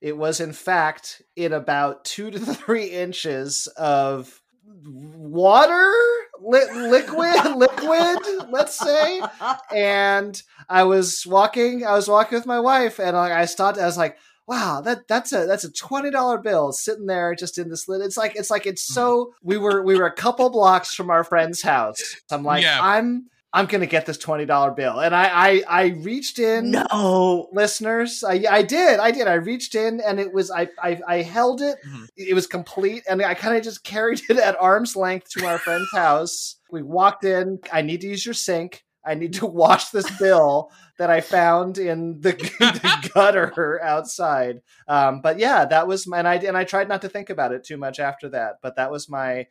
It was, in fact, in about 2 to 3 inches of water, liquid, let's say. And I was walking with my wife, and I stopped. I was like, wow, that's a $20 bill sitting there just in this lid. It's so we were a couple blocks from our friend's house. I'm like, yeah. I'm gonna get this $20 bill. And I reached in. No, listeners. I did. I reached in and it was I held it. Mm-hmm. It was complete, and I kind of just carried it at arm's length to our friend's house. We walked in, I need to use your sink. I need to wash this bill that I found in the gutter outside. But yeah, that was my, and I tried not to think about it too much after that, but that was my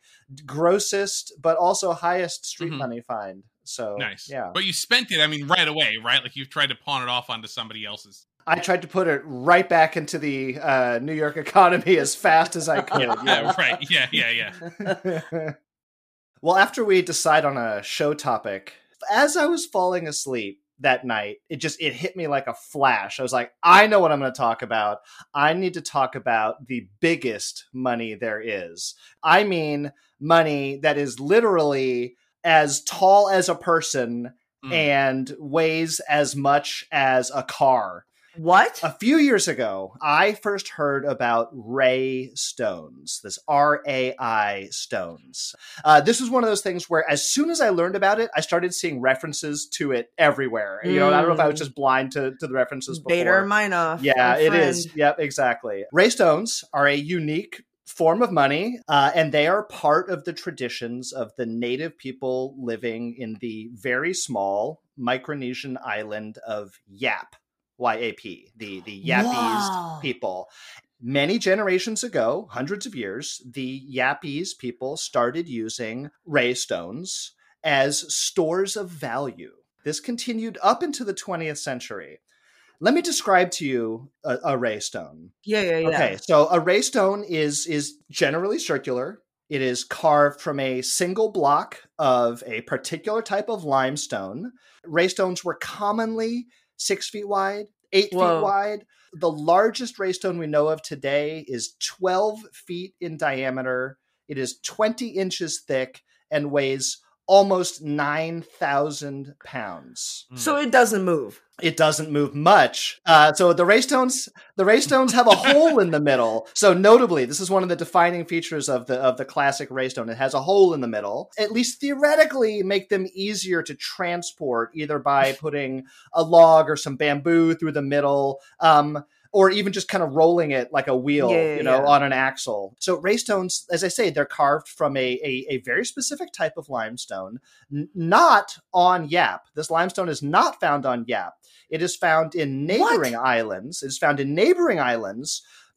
grossest, but also highest street money find. So nice. Yeah. But you spent it, I mean, right away, right? Like you've tried to pawn it off onto somebody else's. I tried to put it right back into the New York economy as fast as I could. Yeah, right. Yeah. Well, after we decide on a show topic, as I was falling asleep that night, it hit me like a flash. I was like, I know what I'm going to talk about. I need to talk about the biggest money there is. I mean, money that is literally as tall as a person and weighs as much as a car. What? A few years ago, I first heard about Rai stones, this RAI stones. This was one of those things where as soon as I learned about it, I started seeing references to it everywhere. You know, I don't know if I was just blind to the references before. Bader Meinhof. Yeah, it is. Yep, exactly. Rai stones are a unique form of money, and they are part of the traditions of the native people living in the very small Micronesian island of Yap. YAP, the Yapese people. Many generations ago, hundreds of years, the Yapese people started using Rai stones as stores of value. This continued up into the 20th century. Let me describe to you a Rai stone. Yeah. Okay, so a Rai stone is generally circular. It is carved from a single block of a particular type of limestone. Rai stones were commonly 6 feet wide, 8 feet wide. The largest Rai stone we know of today is 12 feet in diameter. It is 20 inches thick and weighs almost 9,000 pounds. So it doesn't move. It doesn't move much. So the Rai stones have a hole in the middle. So notably, this is one of the defining features of the classic Rai stone. It has a hole in the middle. At least theoretically, make them easier to transport, either by putting a log or some bamboo through the middle, or even just kind of rolling it like a wheel, on an axle. So Rai stones, as I say, they're carved from a very specific type of limestone, not on Yap. This limestone is not found on Yap. It is found in neighboring islands.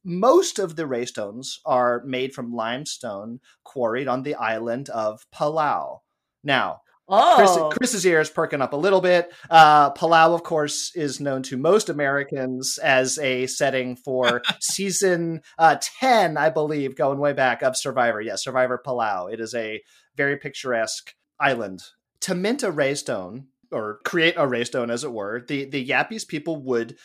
Most of the Rai stones are made from limestone quarried on the island of Palau. Now, Oh, Chris's ear is perking up a little bit. Palau, of course, is known to most Americans as a setting for season 10, I believe, going way back, of Survivor. Yes, Survivor Palau. It is a very picturesque island. To mint a raystone, or create a raystone, as it were, the Yapese people would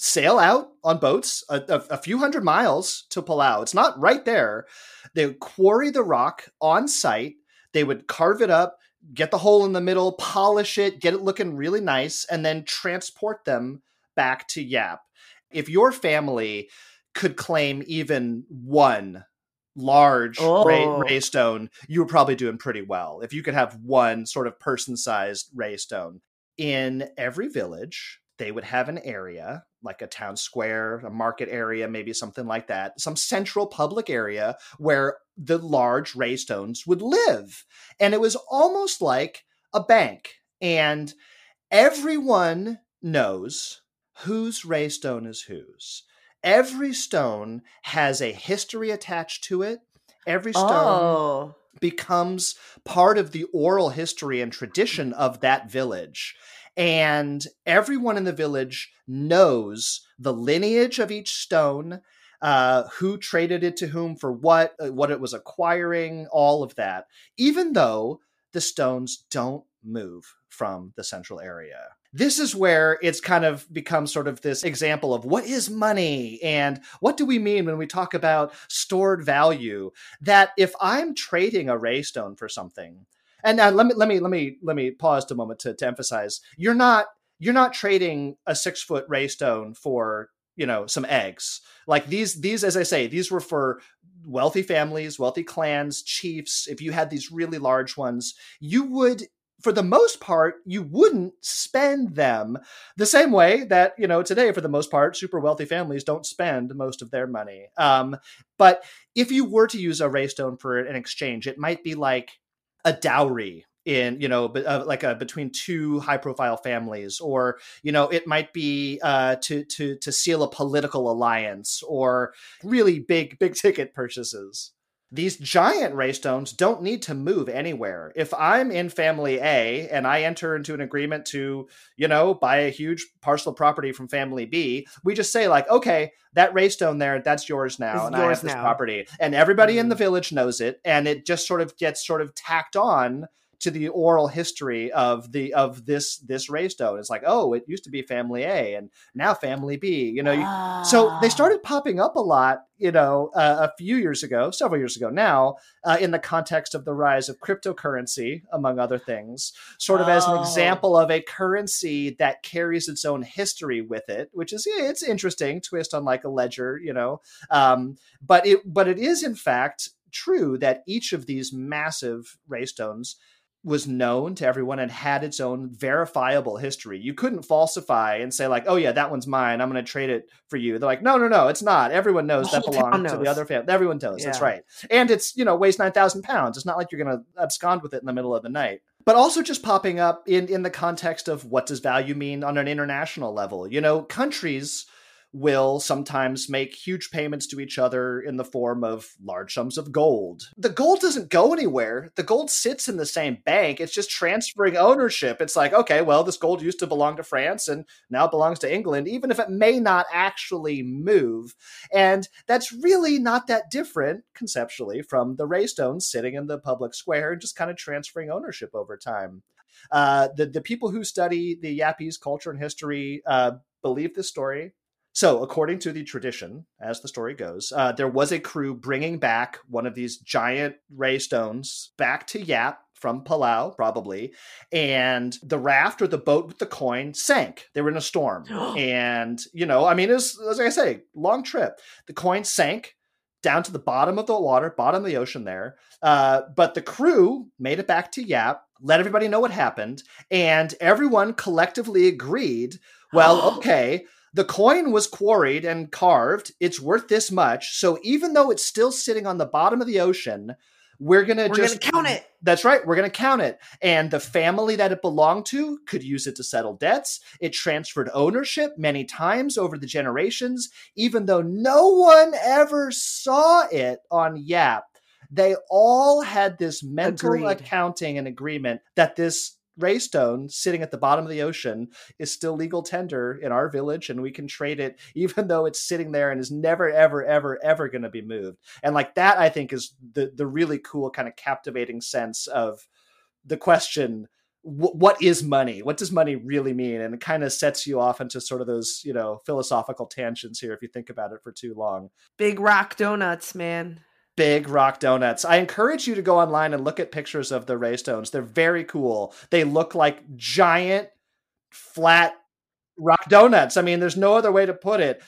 sail out on boats a few hundred miles to Palau. It's not right there. They would quarry the rock on site. They would carve it up, get the hole in the middle, polish it, get it looking really nice, and then transport them back to Yap. If your family could claim even one large raystone, you were probably doing pretty well. If you could have one sort of person-sized raystone. In every village, they would have an area, like a town square, a market area, maybe something like that, some central public area where the large raystones would live. And it was almost like a bank. And everyone knows whose raystone is whose. Every stone has a history attached to it. Every stone becomes part of the oral history and tradition of that village. And everyone in the village knows the lineage of each stone, who traded it to whom for what it was acquiring, all of that, even though the stones don't move from the central area. This is where it's kind of become sort of this example of what is money and what do we mean when we talk about stored value, that if I'm trading a raystone for something, and now let me pause a moment to emphasize, you're not trading a 6-foot raystone for, you know, some eggs. Like these, as I say, these were for wealthy families, wealthy clans, chiefs. If you had these really large ones, you would, for the most part, you wouldn't spend them the same way that, you know, today, for the most part, super wealthy families don't spend most of their money. But if you were to use a raystone for an exchange, it might be like a dowry in, you know, like a between two high profile families, or, you know, it might be to seal a political alliance, or really big ticket purchases. These giant raystones don't need to move anywhere. If I'm in family A and I enter into an agreement to, you know, buy a huge parcel of property from family B, we just say like, okay, that raystone there, that's yours now. And I have this property. And everybody in the village knows it. And it just sort of gets sort of tacked on to the oral history of this raystone. It's like, oh, it used to be family A and now family B, you know. Ah. So they started popping up a lot, you know, several years ago now, in the context of the rise of cryptocurrency, among other things, sort of as an example of a currency that carries its own history with it, which is, it's interesting twist on like a ledger, you know. But it is in fact true that each of these massive raystones was known to everyone and had its own verifiable history. You couldn't falsify and say like, oh yeah, that one's mine, I'm going to trade it for you. They're like, no, it's not. Everyone knows that belongs to the other family. Everyone knows. Yeah. That's right. And it's, you know, weighs 9,000 pounds. It's not like you're going to abscond with it in the middle of the night. But also just popping up in the context of what does value mean on an international level. You know, countries will sometimes make huge payments to each other in the form of large sums of gold. The gold doesn't go anywhere. The gold sits in the same bank. It's just transferring ownership. It's like, okay, well, this gold used to belong to France and now it belongs to England, even if it may not actually move. And that's really not that different conceptually from the raystones sitting in the public square and just kind of transferring ownership over time. The people who study the Yapese culture and history believe this story. So according to the tradition, as the story goes, there was a crew bringing back one of these giant raystones back to Yap from Palau, probably. And the raft or the boat with the coin sank. They were in a storm. And, you know, I mean, it was, as I say, long trip. The coin sank down to the bottom of the water, bottom of the ocean there. But the crew made it back to Yap, let everybody know what happened. And everyone collectively agreed, well, okay, the coin was quarried and carved. It's worth this much. So even though it's still sitting on the bottom of the ocean, we're gonna count it. That's right. We're going to count it. And the family that it belonged to could use it to settle debts. It transferred ownership many times over the generations, even though no one ever saw it on Yap. They all had this mental accounting and agreement that this ray stone sitting at the bottom of the ocean is still legal tender in our village, and we can trade it even though it's sitting there and is never, ever, ever, ever going to be moved. And like that, I think, is the really cool kind of captivating sense of the question, what is money? What does money really mean? And it kind of sets you off into sort of those, you know, philosophical tangents here if you think about it for too long. Big rock donuts, man. Big rock donuts. I encourage you to go online and look at pictures of the ray stones. They're very cool. They look like giant, flat rock donuts. I mean, there's no other way to put it.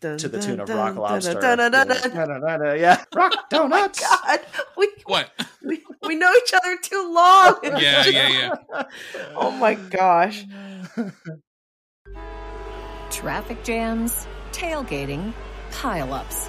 To the tune of Rock Lobster. Yeah. Rock donuts. God. We know each other too long. Yeah. Oh my gosh. Traffic jams, tailgating, pileups.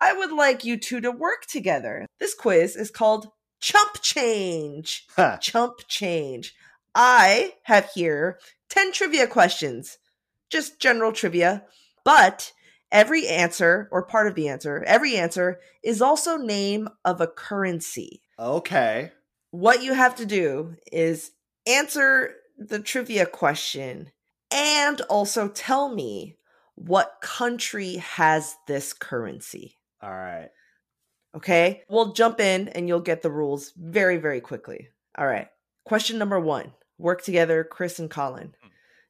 I would like you two to work together. This quiz is called Chump Change. Huh. Chump Change. I have here 10 trivia questions, just general trivia, but every answer, or part of the answer, every answer is also name of a currency. Okay. What you have to do is answer the trivia question and also tell me what country has this currency. All right. Okay. We'll jump in and you'll get the rules very, very quickly. All right. Question number 1. Work together, Chris and Colin.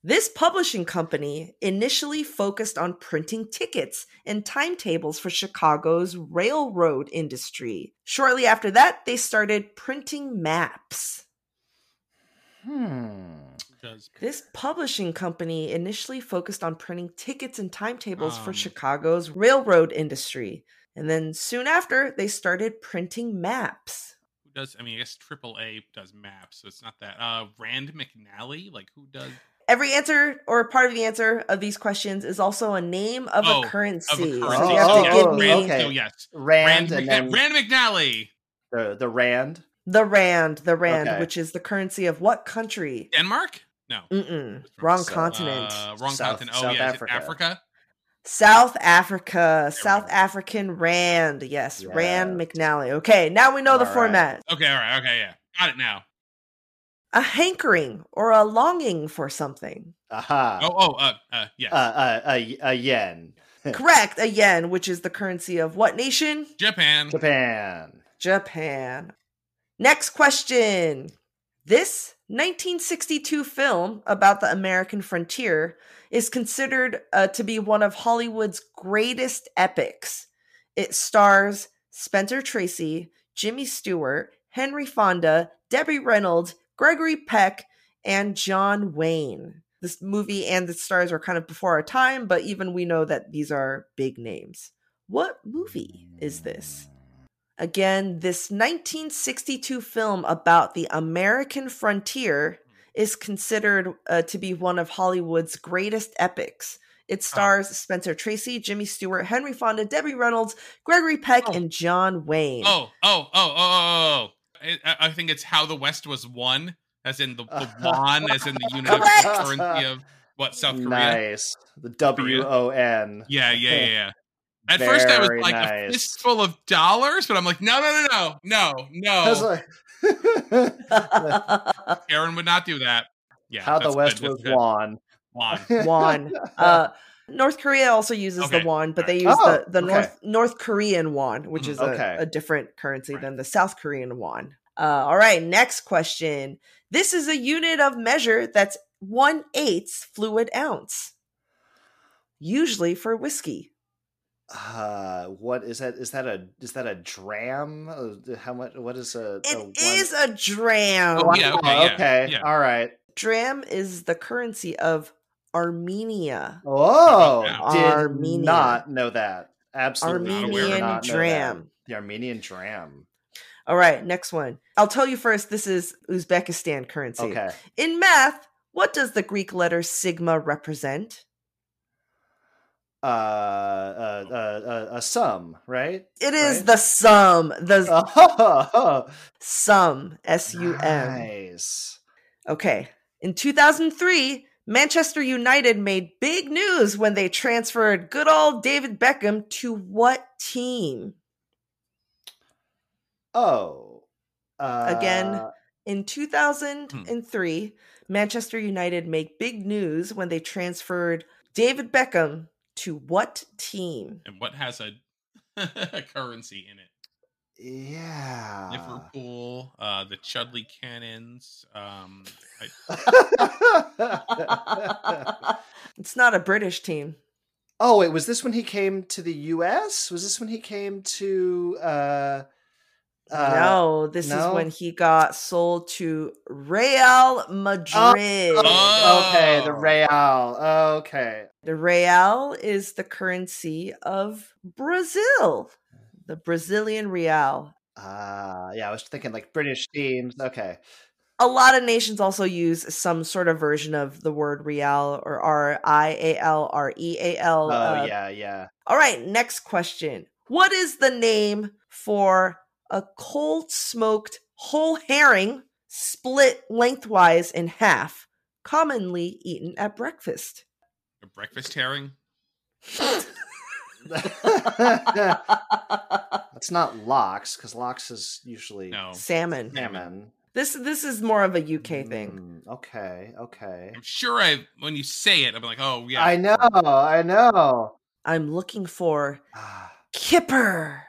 This publishing company initially focused on printing tickets and timetables for Chicago's railroad industry. Shortly after that, they started printing maps. This publishing company initially focused on printing tickets and timetables for Chicago's railroad industry. And then soon after, they started printing maps. I guess AAA does maps, so it's not that. Rand McNally, like who does? Every answer or part of the answer of these questions is also a name of a currency. So yes. Rand McNally. The Rand? The Rand, okay. Which is the currency of what country? Denmark? No. Wrong continent. Wrong continent. South Africa. Africa? South Africa, South African Rand. Yes, Rand McNally. Okay, now we know the format. Okay, yeah. Got it now. A hankering or a longing for something. Aha. Yes. A yen. Correct, a yen, which is the currency of what nation? Japan. Next question. This 1962 film about the American frontier is considered to be one of Hollywood's greatest epics. It stars Spencer Tracy, Jimmy Stewart, Henry Fonda, Debbie Reynolds, Gregory Peck, and John Wayne. This movie and its stars are kind of before our time, but even we know that these are big names. What movie is this? Again, this 1962 film about the American frontier is considered to be one of Hollywood's greatest epics. It stars Spencer Tracy, Jimmy Stewart, Henry Fonda, Debbie Reynolds, Gregory Peck, and John Wayne. I think it's How the West Was Won, as in the won, as in the universal currency of what, South Korea? Nice. The WON. Yeah. At very first, I was like a fistful of dollars, but I'm like, no. Aaron would not do that. Yeah, How the West Was Won. Won. North Korea also uses the won, but they use the North Korean won, which is a different currency than the South Korean won. All right, next question. This is a unit of measure that's 1/8 fluid ounce, usually for whiskey. What is that? Is that a dram? How much? What is a? It is a dram. Okay. All right. Dram is the currency of Armenia. Oh, Armenia. Did not know that. Absolutely, Armenian dram. The Armenian dram. All right, next one. I'll tell you first, this is Uzbekistan currency. Okay. In math, what does the Greek letter sigma represent? A sum, right? It is right? The sum. The sum, S-U-M. Nice. Okay. In 2003, Manchester United made big news when they transferred good old David Beckham to what team? Oh. Again, in 2003, Manchester United made big news when they transferred David Beckham to what team? And what has a currency in it? Yeah. Liverpool, the Chudley Cannons. It's not a British team. Oh, wait, was this when he came to the U.S.? Was this when he came to... no, this is when he got sold to Real Madrid. Oh. Okay, the Real. Okay. The Real is the currency of Brazil. The Brazilian Real. Yeah, I was thinking like British teams. Okay. A lot of nations also use some sort of version of the word Real or R-I-A-L, R-E-A-L. Oh, yeah. All right, next question. What is the name for a cold smoked whole herring split lengthwise in half, commonly eaten at breakfast? A breakfast herring? It's not lox, because lox is usually salmon. This is more of a UK thing. Okay. I'm sure when you say it, I'm like, oh yeah. I know. I'm looking for kipper.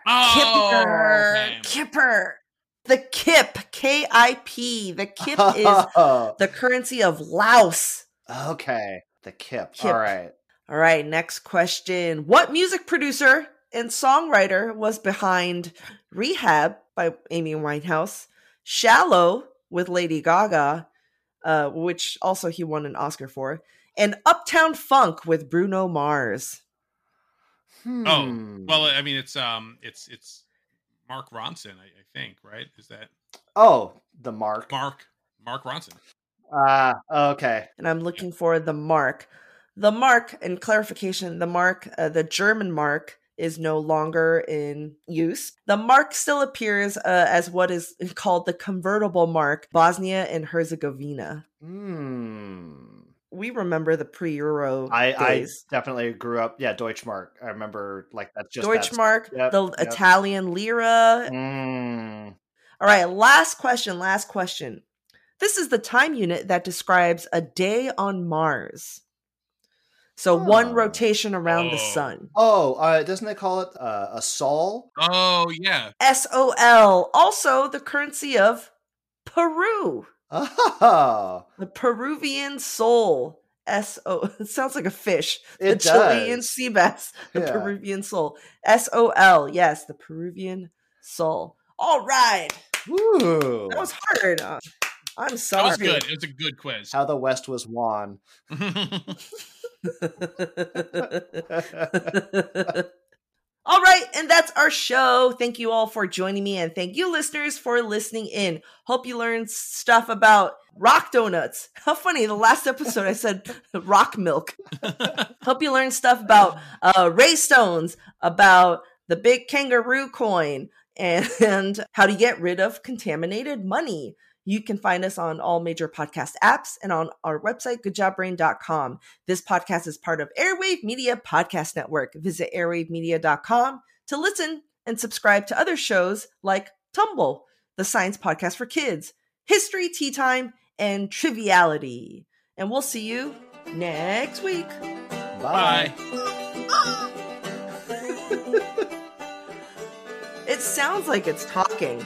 Kipper. The kip, K-I-P. The kip is the currency of Laos. Okay. The kip. All right. Next question. What music producer and songwriter was behind Rehab by Amy Winehouse, Shallow with Lady Gaga, which also he won an Oscar for, and Uptown Funk with Bruno Mars? Oh, well, I mean, it's Mark Ronson, I think, right? Is that? Oh, the Mark Ronson. Okay. And I'm looking for the mark, and clarification, the German mark is no longer in use. The mark still appears as what is called the convertible mark, Bosnia and Herzegovina. We remember the pre-Euro days. I definitely grew up. Yeah, Deutschmark. I remember that's just Deutschmark, yep, the Italian lira. All right, last question. This is the time unit that describes a day on Mars. So one rotation around the sun. Oh, doesn't they call it a sol? Oh, yeah. S-O-L. Also the currency of Peru. Oh. The Peruvian sol. S-O. It sounds like a fish. It does. Chilean sea bass. The Peruvian sol. S-O-L. Yes, the Peruvian sol. All right. Ooh. That was hard. I'm sorry. That was good. It was a good quiz. How the West Was Won. All right, and that's our show. Thank you all for joining me, and thank you listeners for listening in. Hope you learned stuff about rock donuts. How funny, the last episode I said rock milk. Hope you learned stuff about ray stones, about the big kangaroo coin, and how to get rid of contaminated money. You can find us on all major podcast apps and on our website, goodjobbrain.com. This podcast is part of Airwave Media Podcast Network. Visit airwavemedia.com to listen and subscribe to other shows like Tumble, the science podcast for kids, History, Tea Time, and Triviality. And we'll see you next week. Bye. It sounds like it's talking.